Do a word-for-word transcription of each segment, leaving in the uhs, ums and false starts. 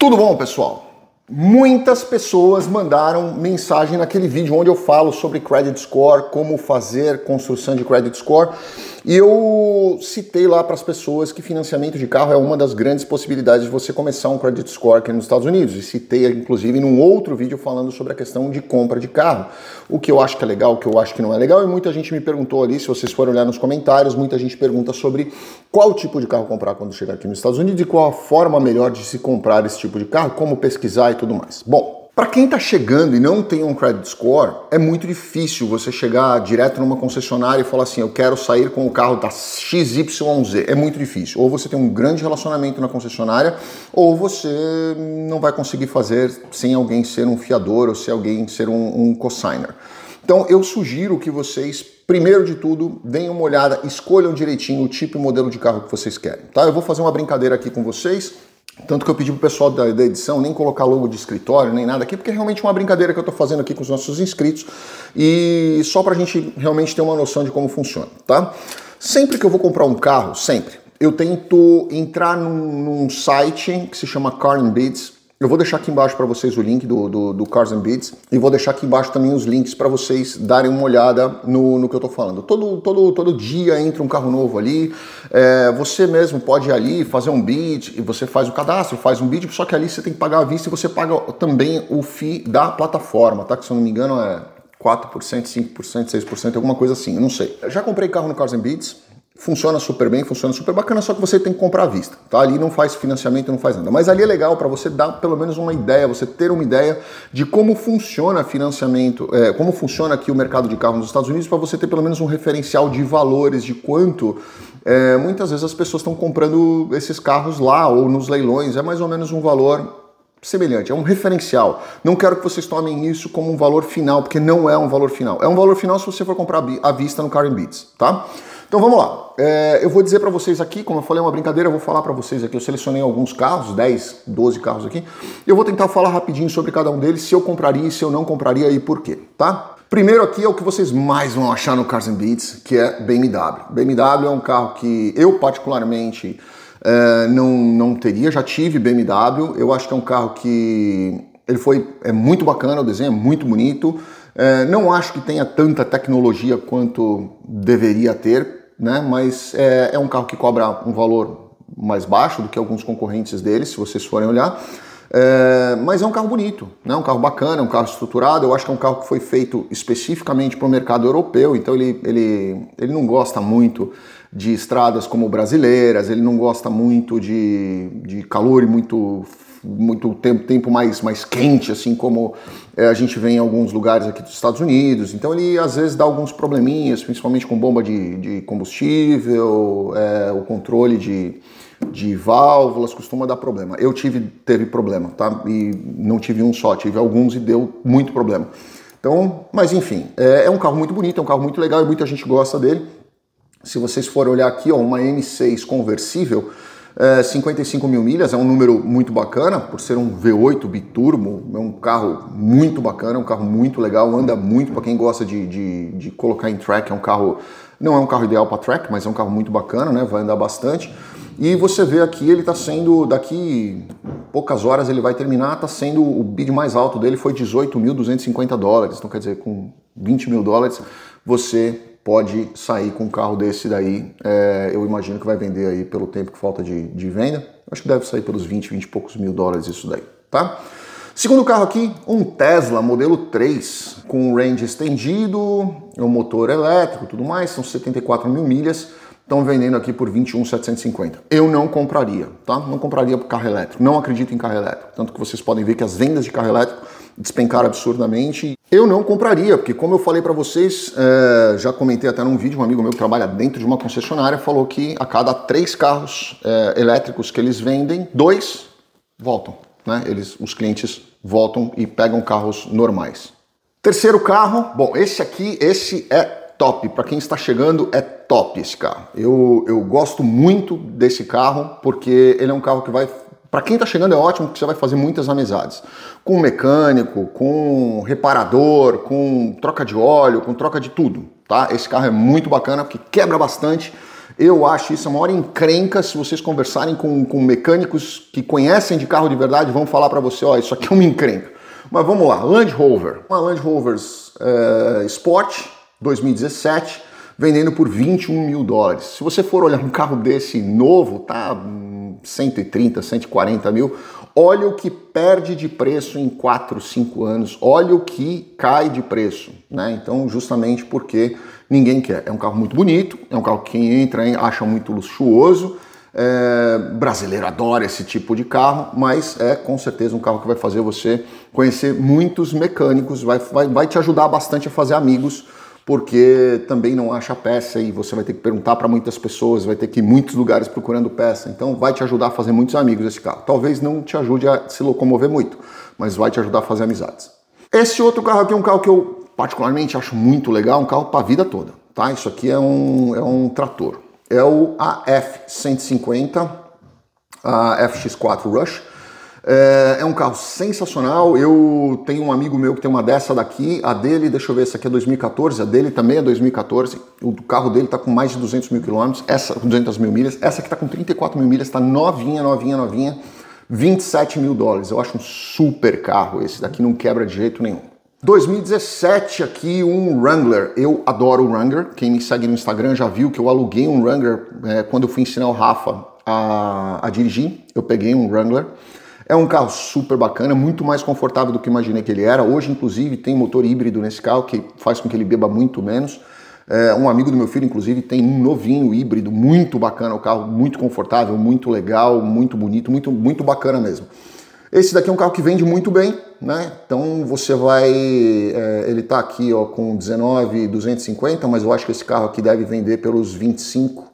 Tudo bom, pessoal? Muitas pessoas mandaram mensagem naquele vídeo onde eu falo sobre credit score, como fazer construção de credit score, e eu citei lá para as pessoas que financiamento de carro é uma das grandes possibilidades de você começar um credit score aqui nos Estados Unidos, e citei inclusive num outro vídeo falando sobre a questão de compra de carro, o que eu acho que é legal, o que eu acho que não é legal, e muita gente me perguntou ali, se vocês forem olhar nos comentários, muita gente pergunta sobre qual tipo de carro comprar quando chegar aqui nos Estados Unidos e qual a forma melhor de se comprar esse tipo de carro, como pesquisar e tudo mais. Bom, para quem está chegando e não tem um credit score, é muito difícil você chegar direto numa concessionária e falar assim, eu quero sair com o carro da X Y Z. É muito difícil. Ou você tem um grande relacionamento na concessionária, ou você não vai conseguir fazer sem alguém ser um fiador ou sem alguém ser um, um cosigner. Então eu sugiro que vocês, primeiro de tudo, deem uma olhada, escolham direitinho o tipo e modelo de carro que vocês querem, tá? Eu vou fazer uma brincadeira aqui com vocês. Tanto que eu pedi pro pessoal da, da edição nem colocar logo de escritório, nem nada aqui, porque é realmente uma brincadeira que eu tô fazendo aqui com os nossos inscritos e só pra gente realmente ter uma noção de como funciona, tá? Sempre que eu vou comprar um carro, sempre, eu tento entrar num, num site que se chama Cars and Bids. Eu vou deixar aqui embaixo para vocês o link do, do, do Cars and Bids e vou deixar aqui embaixo também os links para vocês darem uma olhada no, no que eu tô falando. Todo, todo, todo dia entra um carro novo ali, é, você mesmo pode ir ali fazer um bid, e você faz o cadastro, faz um bid, só que ali você tem que pagar a vista e você paga também o fee da plataforma, tá? Que se eu não me engano é quatro por cento, cinco por cento, seis por cento, alguma coisa assim, eu não sei. Eu já comprei carro no Cars and Bids. Funciona super bem, funciona super bacana, só que você tem que comprar à vista, tá? Ali não faz financiamento, não faz nada. Mas ali é legal para você dar pelo menos uma ideia, você ter uma ideia de como funciona financiamento, é, como funciona aqui o mercado de carro nos Estados Unidos, para você ter pelo menos um referencial de valores, de quanto é, muitas vezes as pessoas estão comprando esses carros lá ou nos leilões, é mais ou menos um valor semelhante, é um referencial. Não quero que vocês tomem isso como um valor final, porque não é um valor final. É um valor final se você for comprar à vista no Cars and Bids, tá? Então vamos lá, é, eu vou dizer para vocês aqui, como eu falei, é uma brincadeira, eu vou falar para vocês aqui, eu selecionei alguns carros, dez, doze carros aqui, eu vou tentar falar rapidinho sobre cada um deles, se eu compraria, se eu não compraria e por quê, tá? Primeiro aqui é o que vocês mais vão achar no Cars and Bids, que é B M W. B M W é um carro que eu particularmente é, não, não teria, já tive B M W, eu acho que é um carro que ele foi, é muito bacana, o desenho é muito bonito, é, não acho que tenha tanta tecnologia quanto deveria ter, né? Mas é, é um carro que cobra um valor mais baixo do que alguns concorrentes dele, se vocês forem olhar. É, mas é um carro bonito, né? Um carro bacana, um carro estruturado. Eu acho que é um carro que foi feito especificamente para o mercado europeu, então ele, ele, ele não gosta muito de estradas como brasileiras, ele não gosta muito de, de calor e muito, muito tempo, tempo mais, mais quente, assim como é, a gente vê em alguns lugares aqui dos Estados Unidos. Então ele às vezes dá alguns probleminhas, principalmente com bomba de, de combustível, é, o controle de, de válvulas costuma dar problema. Eu tive, teve problema, tá? E não tive um só, tive alguns e deu muito problema. Então, mas enfim, é, é um carro muito bonito, é um carro muito legal e muita gente gosta dele. Se vocês forem olhar aqui, ó, uma M seis conversível, é, cinquenta e cinco mil milhas, é um número muito bacana, por ser um V oito biturbo, é um carro muito bacana, é um carro muito legal, anda muito, para quem gosta de, de, de colocar em track, é um carro, não é um carro ideal para track, mas é um carro muito bacana, né? Vai andar bastante. E você vê aqui, ele está sendo, daqui poucas horas ele vai terminar, está sendo, o bid mais alto dele foi dezoito mil duzentos e cinquenta dólares, então quer dizer, com vinte mil dólares, você pode sair com um carro desse daí, é, eu imagino que vai vender aí pelo tempo que falta de, de venda, acho que deve sair pelos vinte, vinte e poucos mil dólares isso daí, tá? Segundo carro aqui, um Tesla modelo três, com range estendido, é um motor elétrico e tudo mais, são setenta e quatro mil milhas, estão vendendo aqui por vinte e um mil setecentos e cinquenta. Eu não compraria, tá? Não compraria por carro elétrico, não acredito em carro elétrico, tanto que vocês podem ver que as vendas de carro elétrico despencaram absurdamente. Eu não compraria, porque como eu falei para vocês, é, já comentei até num vídeo, um amigo meu que trabalha dentro de uma concessionária falou que a cada três carros é, elétricos que eles vendem, dois voltam, né? Eles, os clientes voltam e pegam carros normais. Terceiro carro, bom, esse aqui, esse é top, para quem está chegando é top esse carro. Eu, eu gosto muito desse carro, porque ele é um carro que vai... Para quem está chegando é ótimo, porque você vai fazer muitas amizades. Com mecânico, com reparador, com troca de óleo, com troca de tudo, tá? Esse carro é muito bacana, porque quebra bastante. Eu acho isso a maior encrenca. Se vocês conversarem com, com mecânicos que conhecem de carro de verdade, vão falar para você, ó, oh, isso aqui é uma encrenca. Mas vamos lá, Land Rover. Uma Land Rover é, Sport dois mil e dezessete, vendendo por vinte e um mil dólares. Se você for olhar um carro desse novo, tá cento e trinta, cento e quarenta mil. Olha o que perde de preço em quatro, cinco anos. Olha o que cai de preço, né? Então, justamente porque ninguém quer. É um carro muito bonito, é um carro que quem entra acha muito luxuoso. É, brasileiro adora esse tipo de carro, mas é com certeza um carro que vai fazer você conhecer muitos mecânicos, vai, vai, vai te ajudar bastante a fazer amigos, porque também não acha peça e você vai ter que perguntar para muitas pessoas, vai ter que ir em muitos lugares procurando peça. Então vai te ajudar a fazer muitos amigos esse carro. Talvez não te ajude a se locomover muito, mas vai te ajudar a fazer amizades. Esse outro carro aqui é um carro que eu particularmente acho muito legal, um carro para a vida toda, tá? Isso aqui é um, é um trator. É o A F cento e cinquenta, a F X quatro Rush. É um carro sensacional. Eu tenho um amigo meu que tem uma dessa daqui. A dele, deixa eu ver, essa aqui é dois mil e quatorze. A dele também é dois mil e quatorze. O carro dele tá com mais de duzentos mil quilômetros. Essa com duzentas mil milhas. Essa aqui tá com trinta e quatro mil milhas. Tá novinha, novinha, novinha. vinte e sete mil dólares. Eu acho um super carro. Esse daqui não quebra de jeito nenhum. dois mil e dezessete aqui, um Wrangler. Eu adoro o Wrangler. Quem me segue no Instagram já viu que eu aluguei um Wrangler é, quando eu fui ensinar o Rafa a, a dirigir. Eu peguei um Wrangler. É um carro super bacana, muito mais confortável do que imaginei que ele era. Hoje, inclusive, tem motor híbrido nesse carro, que faz com que ele beba muito menos. É, um amigo do meu filho, inclusive, tem um novinho híbrido, muito bacana o carro, muito confortável, muito legal, muito bonito, muito, muito bacana mesmo. Esse daqui é um carro que vende muito bem, né? Então você vai... É, ele tá aqui ó, com dezenove mil duzentos e cinquenta, mas eu acho que esse carro aqui deve vender pelos vinte e cinco,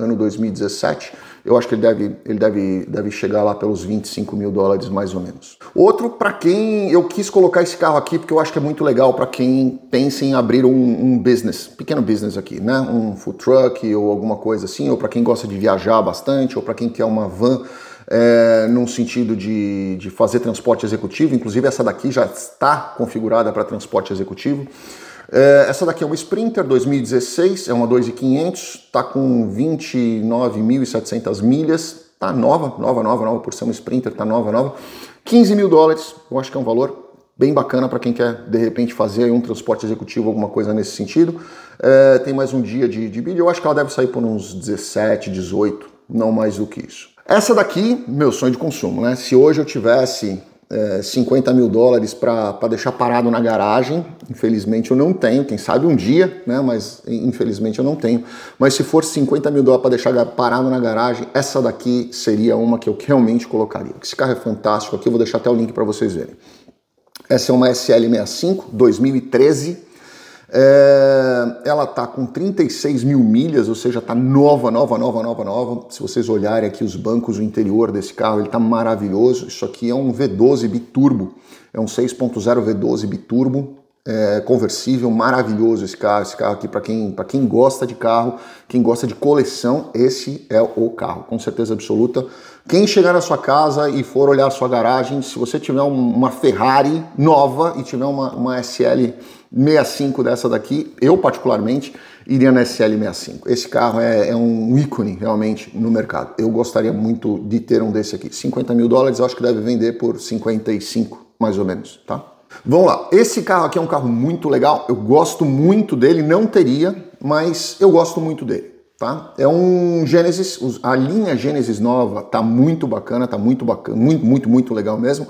ano dois mil e dezessete. Eu acho que ele deve, ele deve, deve chegar lá pelos vinte e cinco mil dólares, mais ou menos. Outro, para quem... Eu quis colocar esse carro aqui porque eu acho que é muito legal para quem pensa em abrir um, um business, pequeno business aqui, né? Um food truck ou alguma coisa assim, ou para quem gosta de viajar bastante, ou para quem quer uma van é, num sentido de, de fazer transporte executivo. Inclusive, essa daqui já está configurada para transporte executivo. Essa daqui é uma Sprinter dois mil e dezesseis, é uma dois mil e quinhentos, tá com vinte e nove mil e setecentas milhas, tá nova, nova, nova, nova, por ser uma Sprinter, tá nova, nova. quinze mil dólares, eu acho que é um valor bem bacana para quem quer, de repente, fazer um transporte executivo, alguma coisa nesse sentido. É, tem mais um dia de, de bilho, eu acho que ela deve sair por uns dezessete, dezoito, não mais do que isso. Essa daqui, meu sonho de consumo, né? Se hoje eu tivesse... cinquenta mil dólares para deixar parado na garagem, infelizmente eu não tenho, quem sabe um dia, né? Mas infelizmente eu não tenho. Mas se for cinquenta mil dólares para deixar parado na garagem, essa daqui seria uma que eu realmente colocaria. Esse carro é fantástico, aqui eu vou deixar até o link para vocês verem. Essa é uma S L sessenta e cinco, dois mil e treze, é... ela tá com trinta e seis mil milhas, ou seja, tá nova, nova, nova, nova, nova. Se vocês olharem aqui os bancos, o interior desse carro, ele tá maravilhoso. Isso aqui é um V doze biturbo, é um seis ponto zero V doze biturbo, é, conversível, maravilhoso esse carro. Esse carro aqui, para quem, para quem gosta de carro, quem gosta de coleção, esse é o carro, com certeza absoluta. Quem chegar na sua casa e for olhar a sua garagem, se você tiver uma Ferrari nova e tiver uma, uma S L sessenta e cinco dessa daqui, eu particularmente iria na S L sessenta e cinco. Esse carro é, é um ícone realmente no mercado. Eu gostaria muito de ter um desse aqui. cinquenta mil dólares, eu acho que deve vender por cinquenta e cinco, mais ou menos, tá? Vamos lá, esse carro aqui é um carro muito legal, eu gosto muito dele, não teria, mas eu gosto muito dele. Tá? É um Genesis, a linha Genesis nova tá muito bacana, tá muito bacana, muito, muito, muito legal mesmo.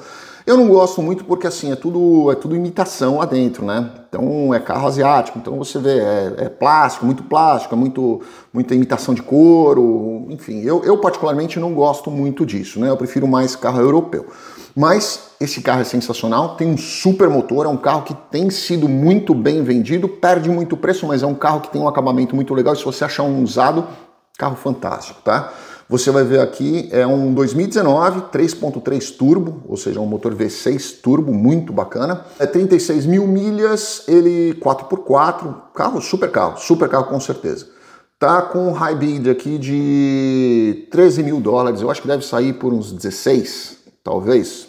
Eu não gosto muito porque assim, é tudo, é tudo imitação lá dentro, né? Então é carro asiático, então você vê, é, é plástico, muito plástico, é muito, muita imitação de couro, enfim. Eu, eu particularmente não gosto muito disso, né? Eu prefiro mais carro europeu. Mas esse carro é sensacional, tem um super motor, é um carro que tem sido muito bem vendido, perde muito preço, mas é um carro que tem um acabamento muito legal. Se você achar um usado, carro fantástico, tá? Você vai ver aqui, é um dois mil e dezenove, três ponto três turbo, ou seja, um motor V seis turbo, muito bacana. É trinta e seis mil milhas, ele quatro por quatro, carro, super carro, super carro com certeza. Tá com um high bid aqui de treze mil dólares, eu acho que deve sair por uns dezesseis, talvez.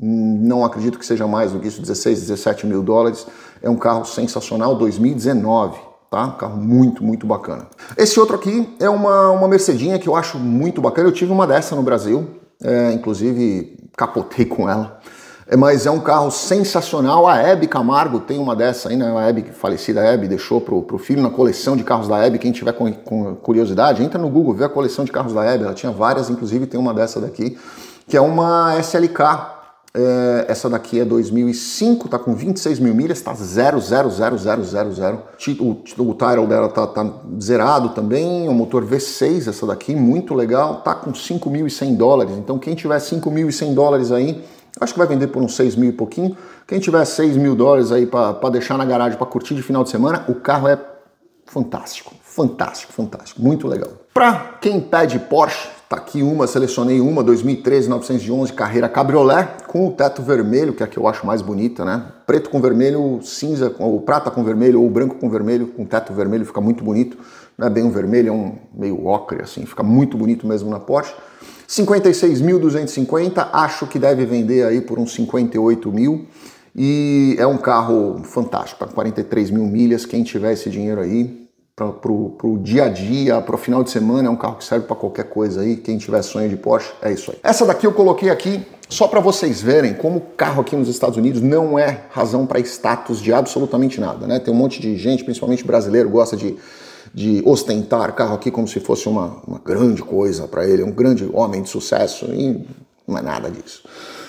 Não acredito que seja mais do que isso, dezesseis, dezessete mil dólares. É um carro sensacional, dois mil e dezenove, tá? Um carro muito, muito bacana. Esse outro aqui é uma, uma Mercedinha que eu acho muito bacana. Eu tive uma dessa no Brasil, é, inclusive capotei com ela. É, mas é um carro sensacional. A Hebe Camargo tem uma dessa aí, né? A Hebe, falecida Hebe, deixou pro, pro filho na coleção de carros da Hebe. Quem tiver com, com curiosidade, entra no Google, vê a coleção de carros da Hebe. Ela tinha várias, inclusive tem uma dessa daqui, que é uma S L K. É, essa daqui é dois mil e cinco, tá com vinte e seis mil milhas, tá zero zero zero zero zero zero. O, o title dela tá, tá zerado também, o motor V seis, essa daqui, muito legal, tá com cinco mil e cem dólares. Então quem tiver cinco mil e cem dólares aí, acho que vai vender por uns seis mil e pouquinho. Quem tiver seis mil dólares aí para deixar na garagem, para curtir de final de semana, o carro é fantástico, fantástico, fantástico, muito legal. Para quem pede Porsche, tá aqui uma, selecionei uma, dois mil e treze, novecentos e onze, carreira cabriolé, com o teto vermelho, que é a que eu acho mais bonita, né? Preto com vermelho, cinza, ou prata com vermelho, ou branco com vermelho, com teto vermelho, fica muito bonito. Não é bem um vermelho, é um meio ocre, assim, fica muito bonito mesmo na Porsche. cinquenta e seis mil duzentos e cinquenta, acho que deve vender aí por uns cinquenta e oito mil. E é um carro fantástico, tá? quarenta e três mil milhas, quem tiver esse dinheiro aí, pro, pro dia a dia, pro final de semana, é um carro que serve para qualquer coisa aí. Quem tiver sonho de Porsche, é isso aí. Essa daqui eu coloquei aqui só para vocês verem como o carro aqui nos Estados Unidos não é razão para status de absolutamente nada, né? Tem um monte de gente, principalmente brasileiro, gosta de, de ostentar carro aqui como se fosse uma, uma grande coisa para ele, um grande homem de sucesso, e não é nada disso.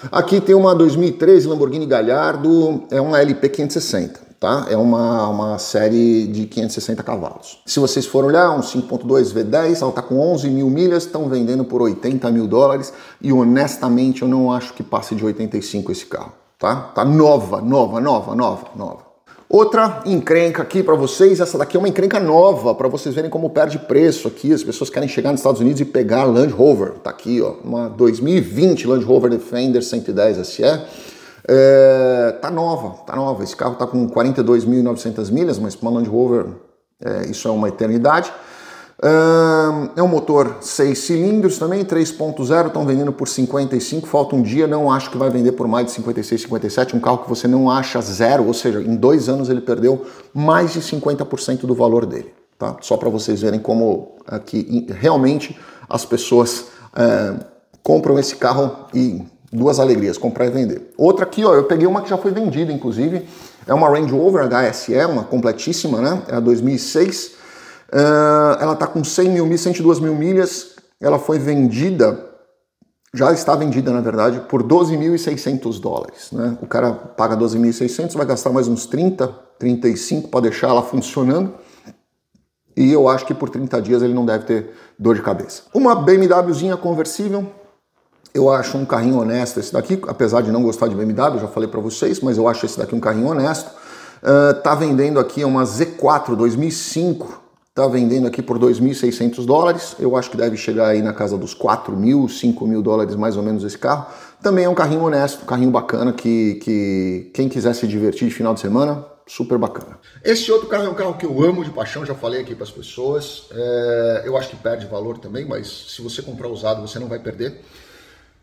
Aqui tem uma dois mil e treze Lamborghini Gallardo, é uma L P quinhentos e sessenta. Tá? É uma, uma série de quinhentos e sessenta cavalos. Se vocês forem olhar, um cinco ponto dois V dez, ela está com onze mil milhas, estão vendendo por oitenta mil dólares, e honestamente eu não acho que passe de oitenta e cinco esse carro, tá? Tá nova, nova, nova, nova, nova. Outra encrenca aqui para vocês, essa daqui é uma encrenca nova, para vocês verem como perde preço aqui, as pessoas querem chegar nos Estados Unidos e pegar a Land Rover. Tá aqui, ó, uma dois mil e vinte Land Rover Defender cento e dez S E. É, tá nova, tá nova. Esse carro tá com quarenta e dois mil e novecentas milhas, mas para uma Land Rover é, isso é uma eternidade. É um motor seis cilindros também, três ponto zero, estão vendendo por cinquenta e cinco, falta um dia, não acho que vai vender por mais de cinquenta e seis, cinquenta e sete, um carro que você não acha zero, ou seja, em dois anos ele perdeu mais de cinquenta por cento do valor dele, tá? Só para vocês verem como aqui realmente as pessoas é, compram esse carro e... Duas alegrias, comprar e vender. Outra aqui, ó, eu peguei uma que já foi vendida, inclusive. É uma Range Rover H S E, uma completíssima, né? É a dois mil e seis. Uh, ela tá com cem mil milhas, cento e duas mil milhas. Ela foi vendida, já está vendida, na verdade, por doze mil e seiscentos dólares, né? O cara paga doze mil e seiscentos, vai gastar mais uns trinta, trinta e cinco para deixar ela funcionando. E eu acho que por trinta dias ele não deve ter dor de cabeça. Uma BMWzinha conversível. Eu acho um carrinho honesto esse daqui, apesar de não gostar de B M W, já falei para vocês, mas eu acho esse daqui um carrinho honesto. Uh, tá vendendo aqui uma Z quatro dois mil e cinco, tá vendendo aqui por dois mil e seiscentos dólares. Eu acho que deve chegar aí na casa dos quatro mil, cinco mil dólares mais ou menos esse carro. Também é um carrinho honesto, um carrinho bacana que, que quem quiser se divertir de final de semana, super bacana. Esse outro carro é um carro que eu amo de paixão, já falei aqui para as pessoas. É, eu acho que perde valor também, mas se você comprar usado, você não vai perder.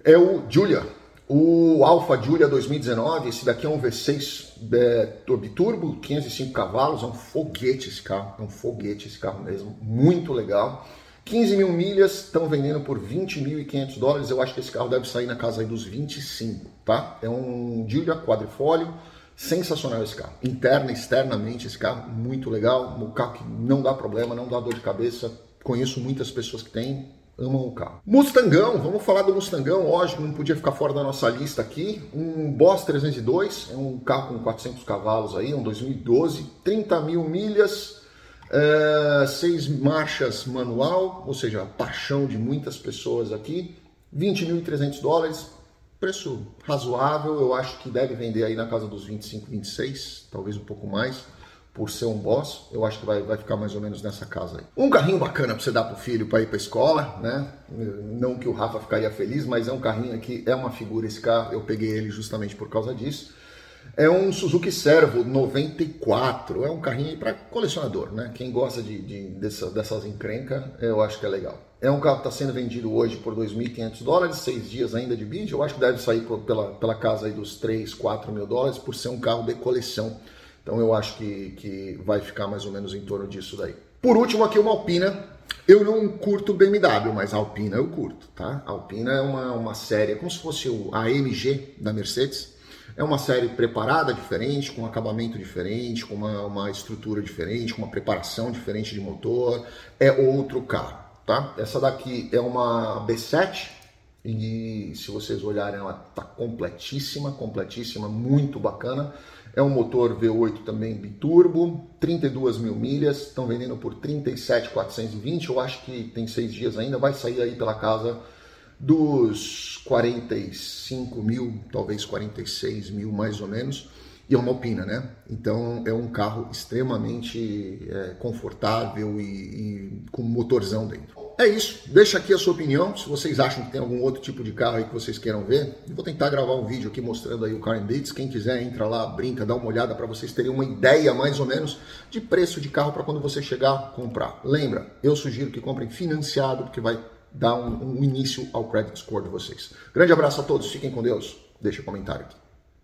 É o Giulia, o Alfa Giulia dois mil e dezenove, esse daqui é um V seis é, biturbo, quinhentos e cinco cavalos, é um foguete esse carro, é um foguete esse carro mesmo, muito legal. quinze mil milhas, estão vendendo por vinte mil e quinhentos dólares, eu acho que esse carro deve sair na casa aí dos vinte e cinco, tá? É um Giulia Quadrifoglio, sensacional esse carro, interna, externamente esse carro, muito legal, um carro que não dá problema, não dá dor de cabeça, conheço muitas pessoas que têm, amam o carro. Mustangão, vamos falar do Mustangão, lógico, não podia ficar fora da nossa lista aqui. Um Boss trezentos e dois, é um carro com quatrocentos cavalos aí, é um dois mil e doze, trinta mil milhas, é, seis marchas manual, ou seja, a paixão de muitas pessoas aqui, vinte mil e trezentos dólares, preço razoável, eu acho que deve vender aí na casa dos vinte e cinco, vinte e seis, talvez um pouco mais. Por ser um Boss, eu acho que vai, vai ficar mais ou menos nessa casa aí. Um carrinho bacana para você dar pro filho para ir para escola, né? Não que o Rafa ficaria feliz, mas é um carrinho aqui, é uma figura esse carro, eu peguei ele justamente por causa disso. É um Suzuki Cervo noventa e quatro, é um carrinho para colecionador, né? Quem gosta de, de, dessa, dessas encrencas, eu acho que é legal. É um carro que está sendo vendido hoje por dois mil e quinhentos dólares, seis dias ainda de bid, eu acho que deve sair por, pela, pela casa aí dos três, quatro mil dólares, por ser um carro de coleção. Então eu acho que, que vai ficar mais ou menos em torno disso daí. Por último aqui uma Alpina. Eu não curto B M W, mas a Alpina eu curto, tá? A Alpina é uma, uma série, como se fosse o A M G da Mercedes. É uma série preparada diferente, com um acabamento diferente, com uma, uma estrutura diferente, com uma preparação diferente de motor. É outro carro, tá? Essa daqui é uma B sete. E se vocês olharem, ela tá completíssima, completíssima, muito bacana. É um motor V oito também biturbo, trinta e duas mil milhas, estão vendendo por trinta e sete mil quatrocentos e vinte, eu acho que tem seis dias ainda, vai sair aí pela casa dos quarenta e cinco mil, talvez quarenta e seis mil mais ou menos, e é uma Alpina, né? Então é um carro extremamente é, confortável e, e com motorzão dentro. É isso, deixa aqui a sua opinião, se vocês acham que tem algum outro tipo de carro aí que vocês queiram ver. Eu vou tentar gravar um vídeo aqui mostrando aí o Car and Bids, quem quiser entra lá, brinca, dá uma olhada para vocês terem uma ideia mais ou menos de preço de carro para quando você chegar a comprar. Lembra, eu sugiro que comprem financiado, porque vai dar um, um início ao credit score de vocês. Grande abraço a todos, fiquem com Deus, deixa um comentário aqui.